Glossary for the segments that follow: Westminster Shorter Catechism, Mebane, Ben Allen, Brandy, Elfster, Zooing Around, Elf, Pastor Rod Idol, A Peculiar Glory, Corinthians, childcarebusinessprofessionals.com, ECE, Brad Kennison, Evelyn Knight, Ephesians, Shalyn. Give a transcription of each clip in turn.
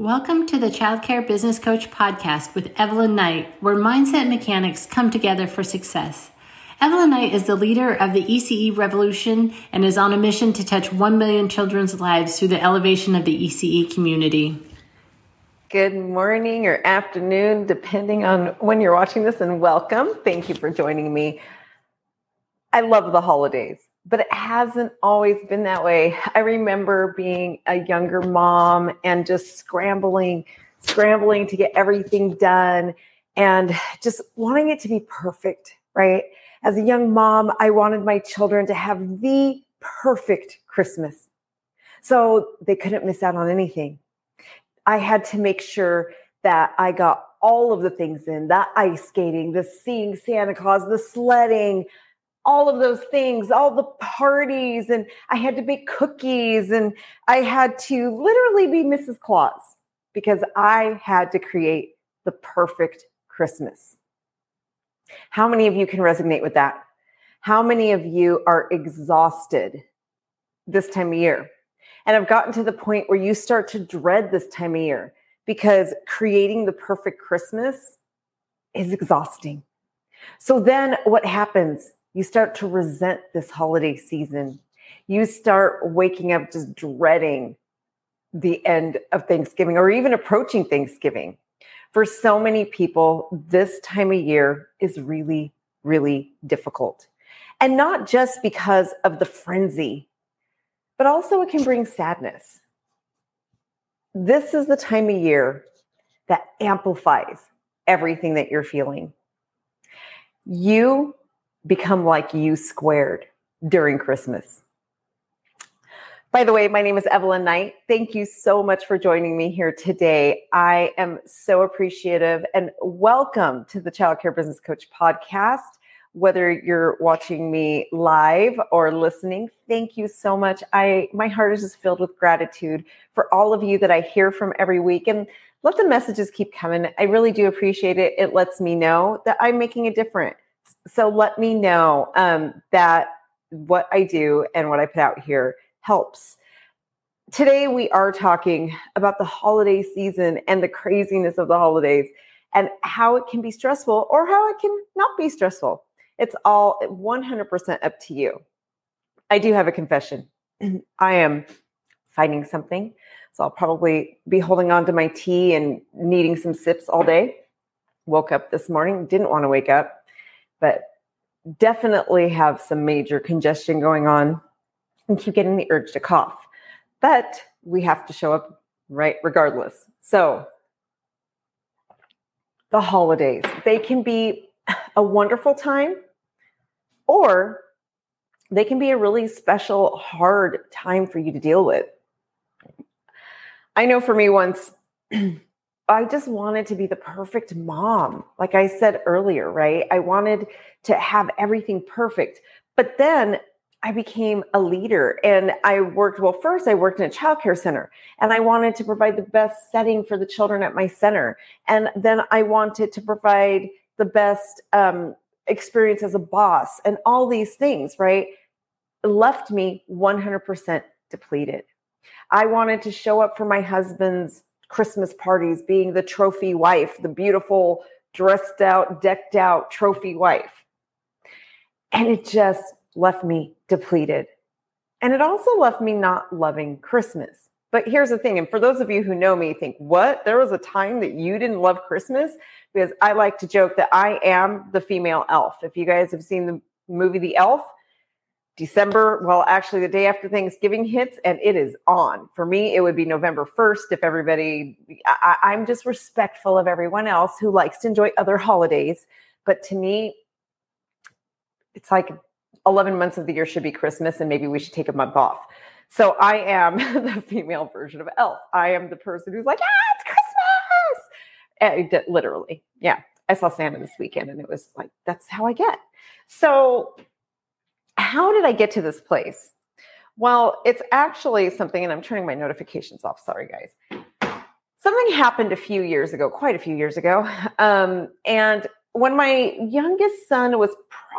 Welcome to the Child Care Business Coach podcast with Evelyn Knight, where mindset mechanics come together for success. Evelyn Knight is the leader of the ECE revolution and is on a mission to touch 1 million children's lives through the elevation of the ECE community. Good morning or afternoon, depending on when you're watching this, and welcome. Thank you for joining me. I love the holidays, but it hasn't always been that way. I remember being a younger mom and just scrambling to get everything done and just wanting it to be perfect, right? As a young mom, I wanted my children to have the perfect Christmas, so they couldn't miss out on anything. I had to make sure that I got all of the things in, the ice skating, the seeing Santa Claus, the sledding, all of those things, all the parties, and I had to bake cookies, and I had to literally be Mrs. Claus because I had to create the perfect Christmas. How many of you can resonate with that? How many of you are exhausted this time of year? And I've gotten to the point where you start to dread this time of year because creating the perfect Christmas is exhausting. So then what happens? You start to resent this holiday season. You start waking up just dreading the end of Thanksgiving or even approaching Thanksgiving. For so many people, this time of year is really, really difficult. And not just because of the frenzy, but also it can bring sadness. This is the time of year that amplifies everything that you're feeling. You become like you squared during Christmas. By the way, my name is Evelyn Knight. Thank you so much for joining me here today. I am so appreciative, and welcome to the Child Care Business Coach podcast. Whether you're watching me live or listening, thank you so much. My heart is just filled with gratitude for all of you that I hear from every week, and let the messages keep coming. I really do appreciate it. It lets me know that I'm making a difference. So let me know that what I do and what I put out here helps. Today, we are talking about the holiday season and the craziness of the holidays and how it can be stressful or how it can not be stressful. It's all 100% up to you. I do have a confession. I am fighting something, so I'll probably be holding on to my tea and needing some sips all day. Woke up this morning, didn't want to wake up, but definitely have some major congestion going on and keep getting the urge to cough. But we have to show up, right, regardless. So the holidays, they can be a wonderful time, or they can be a really special, hard time for you to deal with. I know for me once, I just wanted to be the perfect mom. Like I said earlier, right? I wanted to have everything perfect. But then I became a leader and I worked in a childcare center, and I wanted to provide the best setting for the children at my center. And then I wanted to provide the best experience as a boss, and all these things, right? It left me 100% depleted. I wanted to show up for my husband's Christmas parties, being the trophy wife, the beautiful, dressed out, decked out trophy wife. And it just left me depleted. And it also left me not loving Christmas. But here's the thing, and for those of you who know me, think, what? There was a time that you didn't love Christmas? Because I like to joke that I am the female elf. If you guys have seen the movie The Elf, the day after Thanksgiving hits, and it is on. For me, it would be November 1st if I'm just respectful of everyone else who likes to enjoy other holidays. But to me, it's like 11 months of the year should be Christmas, and maybe we should take a month off. So I am the female version of Elf. I am the person who's like, it's Christmas! And literally, yeah. I saw Santa this weekend, and it was like, that's how I get. So how did I get to this place? Well, it's actually something, and I'm turning my notifications off. Sorry, guys. Something happened quite a few years ago. And when my youngest son was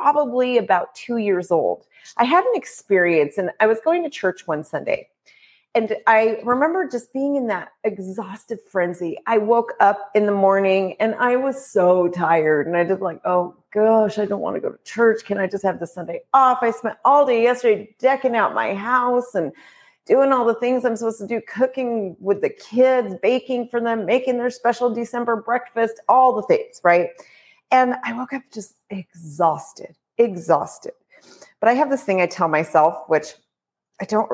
probably about 2 years old, I had an experience, and I was going to church one Sunday, And I remember just being in that exhausted frenzy. I woke up in the morning and I was so tired. And I just like, oh gosh, I don't want to go to church. Can I just have the Sunday off? I spent all day yesterday decking out my house and doing all the things I'm supposed to do, cooking with the kids, baking for them, making their special December breakfast, all the things, right? And I woke up just exhausted. But I have this thing I tell myself, which I don't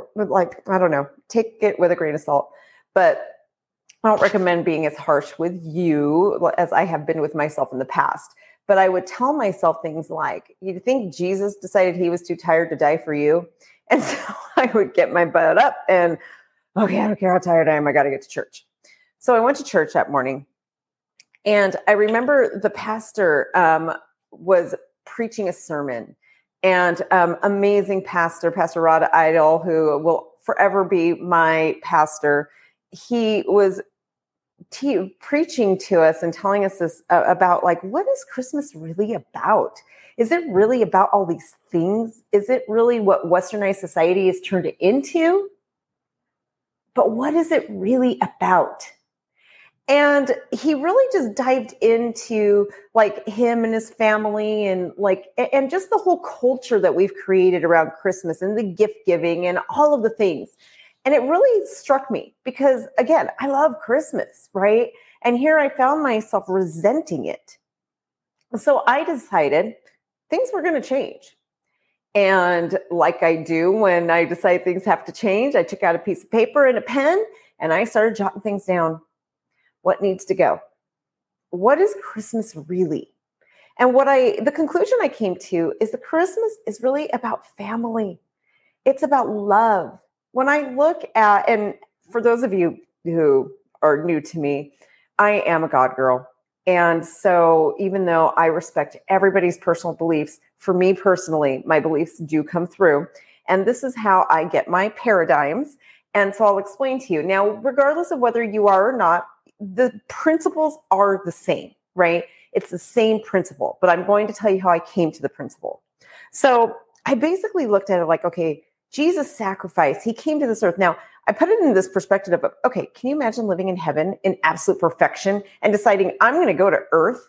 know, take it with a grain of salt, but I don't recommend being as harsh with you as I have been with myself in the past. But I would tell myself things like, you think Jesus decided he was too tired to die for you? And so I would get my butt up and, okay, I don't care how tired I am. I got to get to church. So I went to church that morning. And I remember the pastor was preaching a sermon. And amazing pastor, Pastor Rod Idol, who will forever be my pastor. He was preaching to us and telling us this about like, what is Christmas really about? Is it really about all these things? Is it really what westernized society has turned it into? But what is it really about? And he really just dived into like him and his family and like, and just the whole culture that we've created around Christmas and the gift giving and all of the things. And it really struck me because again, I love Christmas, right? And here I found myself resenting it. So I decided things were going to change. And like I do when I decide things have to change, I took out a piece of paper and a pen and I started jotting things down. What needs to go? What is Christmas really? And the conclusion I came to is that Christmas is really about family. It's about love. When I look at, and for those of you who are new to me, I am a God girl. And so even though I respect everybody's personal beliefs, for me personally, my beliefs do come through. And this is how I get my paradigms. And so I'll explain to you. Now, regardless of whether you are or not, the principles are the same, right? It's the same principle, but I'm going to tell you how I came to the principle. So I basically looked at it like, okay, Jesus sacrificed. He came to this earth. Now I put it in this perspective of, okay, can you imagine living in heaven in absolute perfection and deciding I'm going to go to earth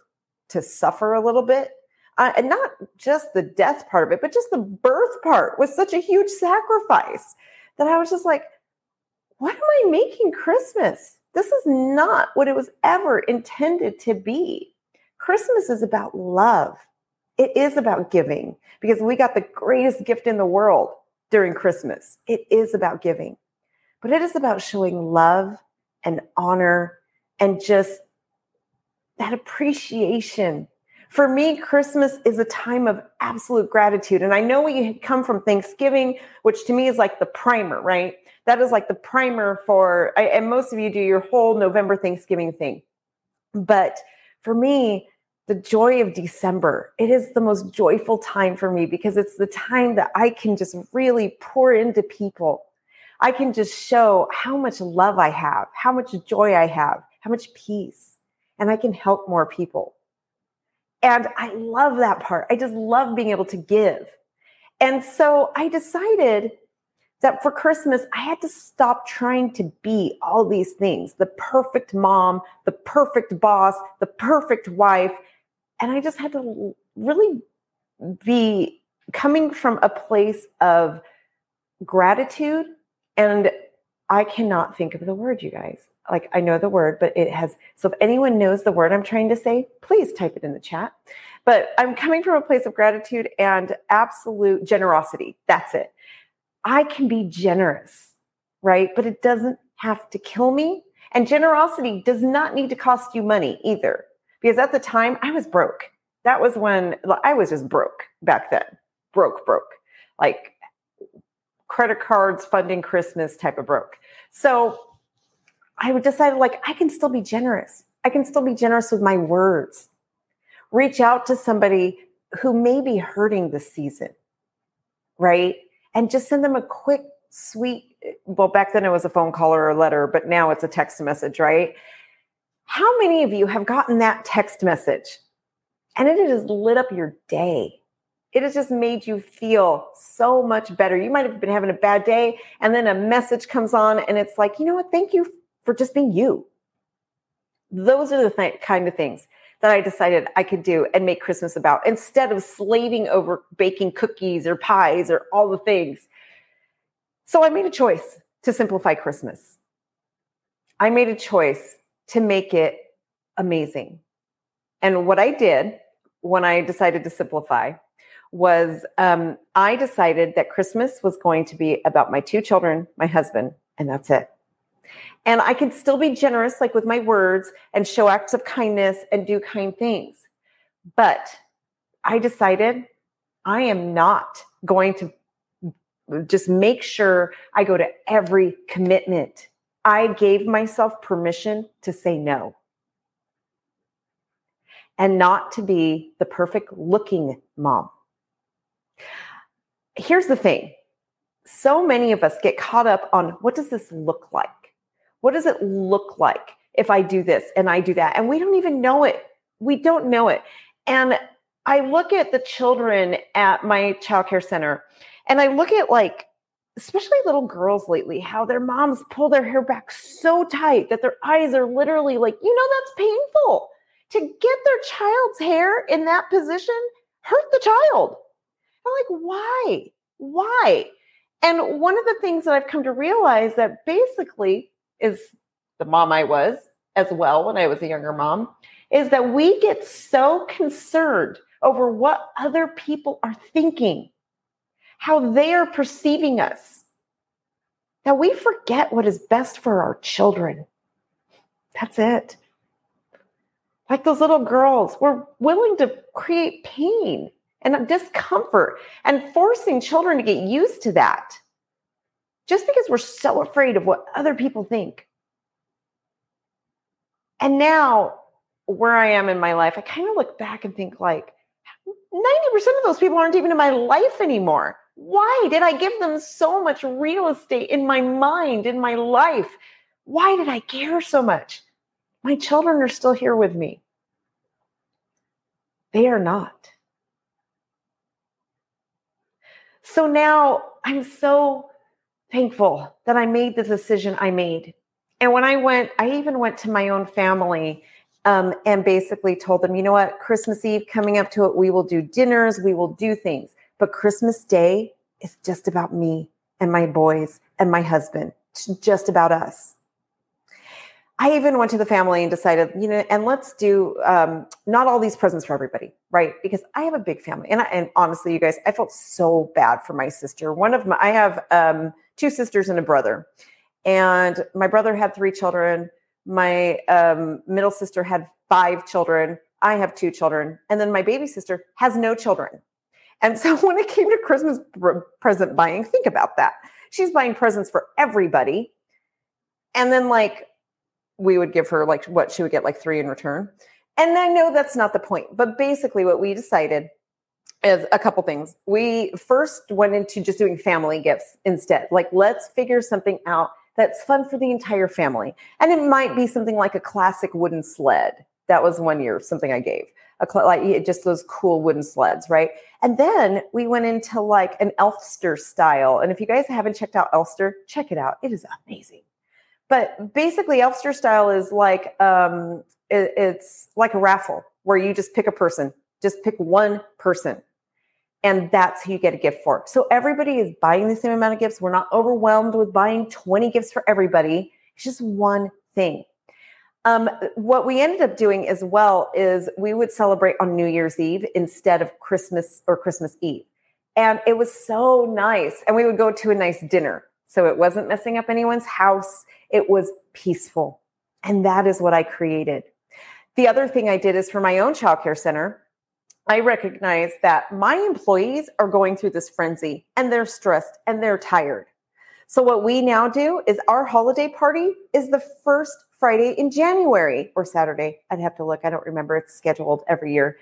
to suffer a little bit? And not just the death part of it, but just the birth part was such a huge sacrifice that I was just like, what am I making Christmas? This is not what it was ever intended to be. Christmas is about love. It is about giving because we got the greatest gift in the world during Christmas. It is about giving, but it is about showing love and honor and just that appreciation. For me, Christmas is a time of absolute gratitude. And I know we come from Thanksgiving, which to me is like the primer, right? That is like the primer for, and most of you do your whole November Thanksgiving thing. But for me, the joy of December, it is the most joyful time for me because it's the time that I can just really pour into people. I can just show how much love I have, how much joy I have, how much peace, and I can help more people. And I love that part. I just love being able to give. And so I decided that for Christmas, I had to stop trying to be all these things, the perfect mom, the perfect boss, the perfect wife. And I just had to really be coming from a place of gratitude. And I cannot think of the word, you guys. Like I know the word, but it has, so if anyone knows the word I'm trying to say, please type it in the chat. But I'm coming from a place of gratitude and absolute generosity. That's it. I can be generous, right? But it doesn't have to kill me. And generosity does not need to cost you money either. Because at the time I was broke. That was when I was just broke back then. Broke. Like credit cards, funding Christmas type of broke. So I decided like, I can still be generous. I can still be generous with my words. Reach out to somebody who may be hurting this season, right? And just send them a quick, sweet, well, back then it was a phone call or a letter, but now it's a text message, right? How many of you have gotten that text message? And it has lit up your day. It has just made you feel so much better. You might have been having a bad day, and then a message comes on, and it's like, you know what? Thank you for just being you. Those are the kind of things that I decided I could do and make Christmas about, instead of slaving over baking cookies or pies or all the things. So I made a choice to simplify Christmas. I made a choice to make it amazing. And what I did when I decided to simplify was I decided that Christmas was going to be about my two children, my husband, and that's it. And I could still be generous, like with my words, and show acts of kindness and do kind things. But I decided I am not going to just make sure I go to every commitment. I gave myself permission to say no. And not to be the perfect looking mom. Here's the thing. So many of us get caught up on, what does this look like? What does it look like if I do this and I do that? And we don't even know it. We don't know it. And I look at the children at my child care center, and I look at, like, especially little girls lately, how their moms pull their hair back so tight that their eyes are literally like, you know, that's painful. To get their child's hair in that position hurt the child. I'm like, why? Why? And one of the things that I've come to realize that basically is the mom I was as well when I was a younger mom, is that we get so concerned over what other people are thinking, how they are perceiving us, that we forget what is best for our children. That's it. Like those little girls, we're willing to create pain and discomfort and forcing children to get used to that just because we're so afraid of what other people think. And now where I am in my life, I kind of look back and think, like, 90% of those people aren't even in my life anymore. Why did I give them so much real estate in my mind, in my life? Why did I care so much? My children are still here with me. They are not. So now I'm so thankful that I made the decision I made. And when I even went to my own family and basically told them, you know what, Christmas Eve coming up to it, we will do dinners, we will do things. But Christmas Day is just about me and my boys and my husband. It's just about us. I even went to the family and decided, you know, and let's do not all these presents for everybody, right? Because I have a big family. And honestly, you guys, I felt so bad for my sister. I have two sisters and a brother. And my brother had 3 children. My middle sister had 5 children. I have 2 children. And then my baby sister has no children. And so when it came to Christmas present buying, think about that. She's buying presents for everybody. And then, like, we would give her, like, what she would get, like, 3 in return. And I know that's not the point, but basically what we decided is a couple things. We first went into just doing family gifts instead. Like, let's figure something out that's fun for the entire family. And it might be something like a classic wooden sled. That was one year, something I gave. Like just those cool wooden sleds, right? And then we went into, like, an Elfster style. And if you guys haven't checked out Elfster, check it out. It is amazing. But basically, Elfster style is like, it's like a raffle where you just pick a person, just pick one person, and that's who you get a gift for. So everybody is buying the same amount of gifts. We're not overwhelmed with buying 20 gifts for everybody. It's just one thing. What we ended up doing as well is we would celebrate on New Year's Eve instead of Christmas or Christmas Eve. And it was so nice. And we would go to a nice dinner. So it wasn't messing up anyone's house. It was peaceful. And that is what I created. The other thing I did is for my own childcare center, I recognize that my employees are going through this frenzy and they're stressed and they're tired. So what we now do is our holiday party is the first Friday in January or Saturday. I'd have to look. I don't remember. It's scheduled every year.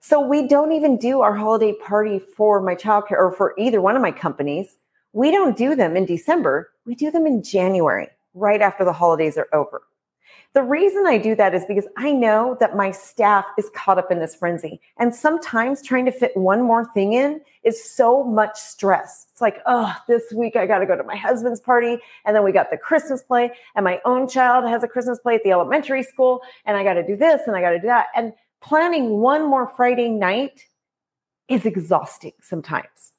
So we don't even do our holiday party for my childcare or for either one of my companies. We don't do them in December. We do them in January, right after the holidays are over. The reason I do that is because I know that my staff is caught up in this frenzy. And sometimes trying to fit one more thing in is so much stress. It's like, oh, this week I got to go to my husband's party. And then we got the Christmas play. And my own child has a Christmas play at the elementary school. And I got to do this and I got to do that. And planning one more Friday night is exhausting sometimes.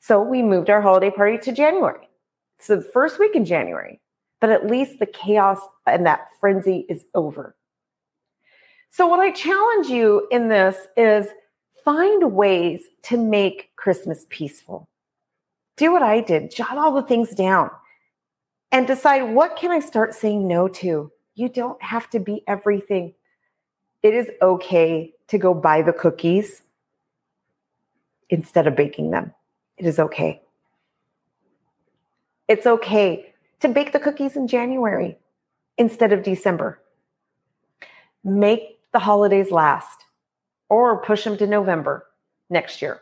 So we moved our holiday party to January. So the first week in January. But at least the chaos and that frenzy is over. So what I challenge you in this is find ways to make Christmas peaceful. Do what I did. Jot all the things down and decide, what can I start saying no to? You don't have to be everything. It is okay to go buy the cookies instead of baking them. It is okay. It's okay to bake the cookies in January instead of December. Make the holidays last or push them to November next year.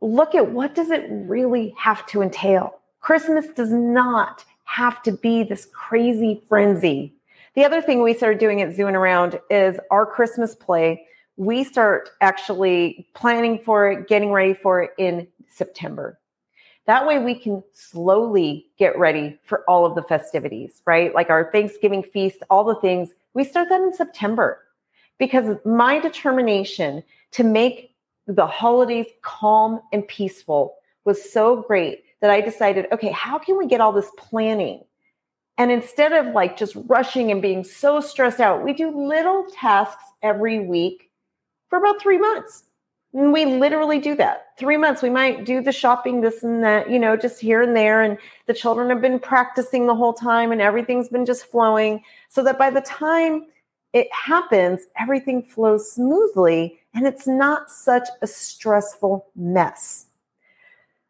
Look at what does it really have to entail. Christmas does not have to be this crazy frenzy. The other thing we started doing at Zooing Around is our Christmas play. We start actually planning for it, getting ready for it in September. That way we can slowly get ready for all of the festivities, right? Like our Thanksgiving feast, all the things. We start that in September because my determination to make the holidays calm and peaceful was so great that I decided, okay, how can we get all this planning? And instead of like just rushing and being so stressed out, we do little tasks every week for about 3 months. We literally do that. 3 months, we might do the shopping, this and that, you know, just here and there. And the children have been practicing the whole time and everything's been just flowing so that by the time it happens, everything flows smoothly and it's not such a stressful mess.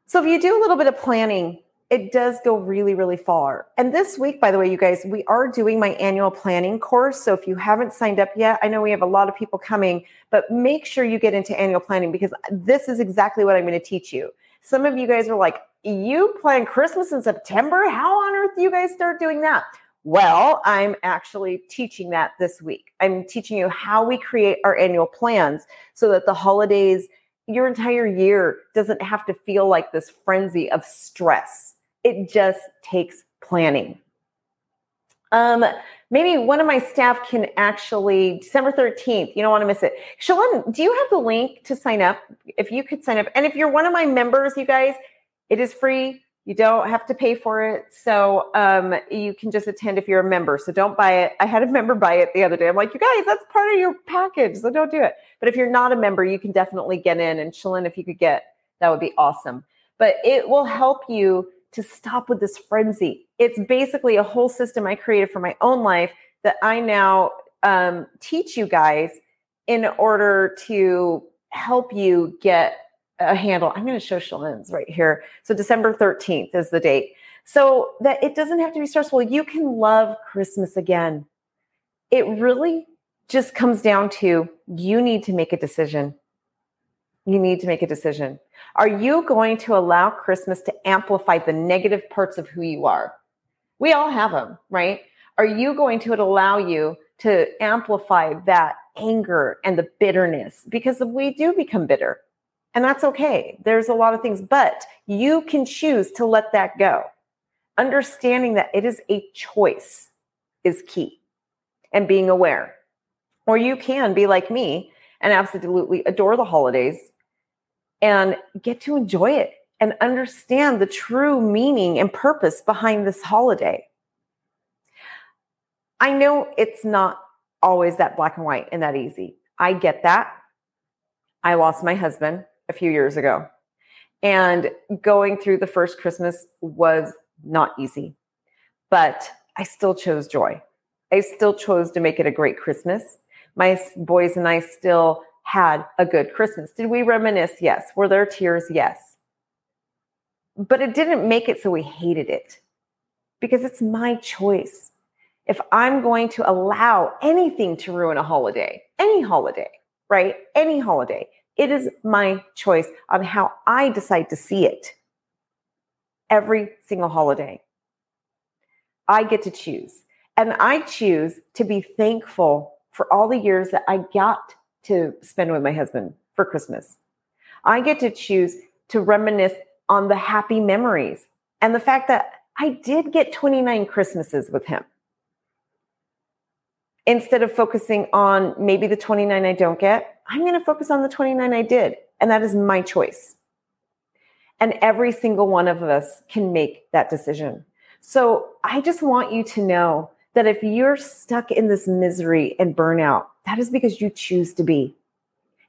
So if you do a little bit of planning, it does go really, really far. And this week, by the way, you guys, we are doing my annual planning course. So if you haven't signed up yet, I know we have a lot of people coming, but make sure you get into annual planning because this is exactly what I'm going to teach you. Some of you guys are like, you plan Christmas in September? How on earth do you guys start doing that? Well, I'm actually teaching that this week. I'm teaching you how we create our annual plans so that the holidays, your entire year doesn't have to feel like this frenzy of stress. It just takes planning. Maybe one of my staff can actually, December 13th, you don't want to miss it. Shalyn, do you have the link to sign up? If you could sign up. And if you're one of my members, you guys, it is free. You don't have to pay for it. So you can just attend if you're a member. So don't buy it. I had a member buy it the other day. I'm like, you guys, that's part of your package. So don't do it. But if you're not a member, you can definitely get in. And Shalyn, if you could get, that would be awesome. But it will help you to stop with this frenzy. It's basically a whole system I created for my own life that I now teach you guys in order to help you get a handle. I'm going to show Shalyn's right here. So December 13th is the date. So that it doesn't have to be stressful. You can love Christmas again. It really just comes down to you need to make a decision. You need to make a decision. Are you going to allow Christmas to amplify the negative parts of who you are? We all have them, right? Are you going to allow you to amplify that anger and the bitterness? Because we do become bitter, and that's okay. There's a lot of things, but you can choose to let that go. Understanding that it is a choice is key and being aware. Or you can be like me and absolutely adore the holidays and get to enjoy it and understand the true meaning and purpose behind this holiday. I know it's not always that black and white and that easy. I get that. I lost my husband a few years ago, and going through the first Christmas was not easy, but I still chose joy. I still chose to make it a great Christmas. My boys and I still had a good Christmas. Did we reminisce? Yes. Were there tears? Yes. But it didn't make it so we hated it because it's my choice. If I'm going to allow anything to ruin a holiday, any holiday, right? Any holiday, it is my choice on how I decide to see it. Every single holiday, I get to choose. And I choose to be thankful for all the years that I got to spend with my husband for Christmas. I get to choose to reminisce on the happy memories and the fact that I did get 29 Christmases with him, instead of focusing on maybe the 29 I don't get. I'm going to focus on the 29 I did. And that is my choice. And every single one of us can make that decision. So I just want you to know that if you're stuck in this misery and burnout, that is because you choose to be.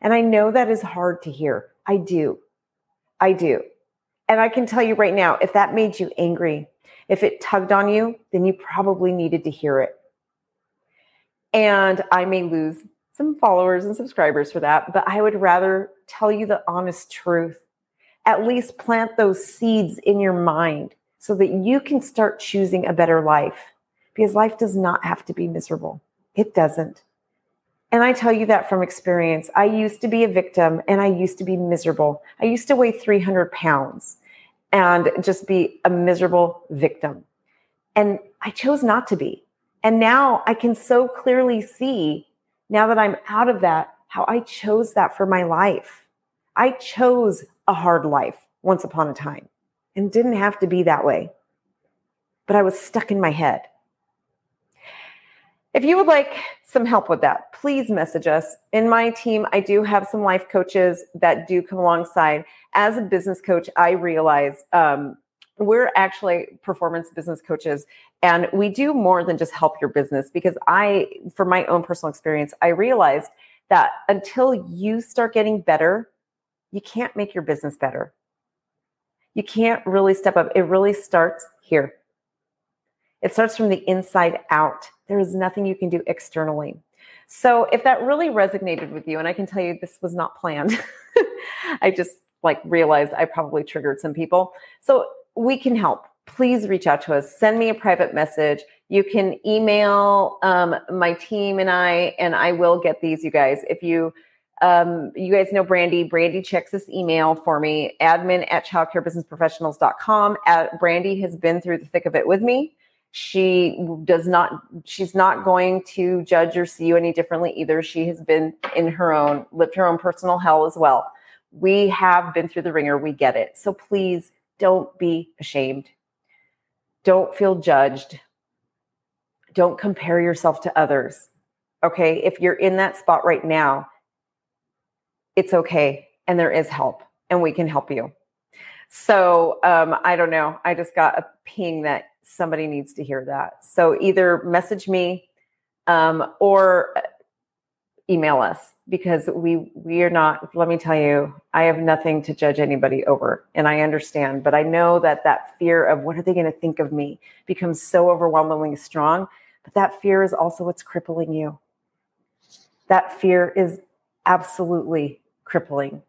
And I know that is hard to hear. I do. And I can tell you right now, if that made you angry, if it tugged on you, then you probably needed to hear it. And I may lose some followers and subscribers for that, but I would rather tell you the honest truth. At least plant those seeds in your mind so that you can start choosing a better life, because life does not have to be miserable. It doesn't. And I tell you that from experience. I used to be a victim and I used to be miserable. I used to weigh 300 pounds and just be a miserable victim. And I chose not to be. And now I can so clearly see, now that I'm out of that, how I chose that for my life. I chose a hard life once upon a time and didn't have to be that way. But I was stuck in my head. If you would like some help with that, please message us. In my team, I do have some life coaches that do come alongside. As a business coach, I realize we're actually performance business coaches, and we do more than just help your business, because from my own personal experience, I realized that until you start getting better, you can't make your business better. You can't really step up. It really starts here. It starts from the inside out. There is nothing you can do externally. So if that really resonated with you, and I can tell you this was not planned, I just realized I probably triggered some people. So we can help. Please reach out to us. Send me a private message. You can email my team and I will get these, you guys. If you guys know Brandy checks this email for me, admin@childcarebusinessprofessionals.com. Brandy has been through the thick of it with me. She's not going to judge or see you any differently either. She has been lived her own personal hell as well. We have been through the ringer. We get it. So please don't be ashamed. Don't feel judged. Don't compare yourself to others. Okay. If you're in that spot right now, it's okay. And there is help, and we can help you. So, I don't know. I just got a ping that somebody needs to hear that. So either message me or email us, because we are not, let me tell you, I have nothing to judge anybody over, and I understand, but I know that fear of what are they going to think of me becomes so overwhelmingly strong, but that fear is also what's crippling you. That fear is absolutely crippling.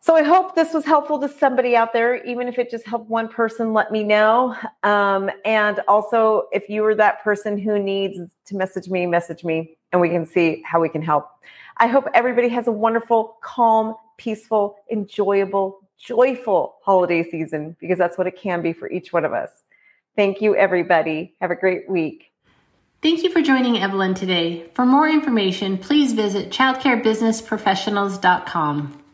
So I hope this was helpful to somebody out there. Even if it just helped one person, let me know. And also, if you were that person who needs to message me, and we can see how we can help. I hope everybody has a wonderful, calm, peaceful, enjoyable, joyful holiday season, because that's what it can be for each one of us. Thank you, everybody. Have a great week. Thank you for joining Evelyn today. For more information, please visit childcarebusinessprofessionals.com.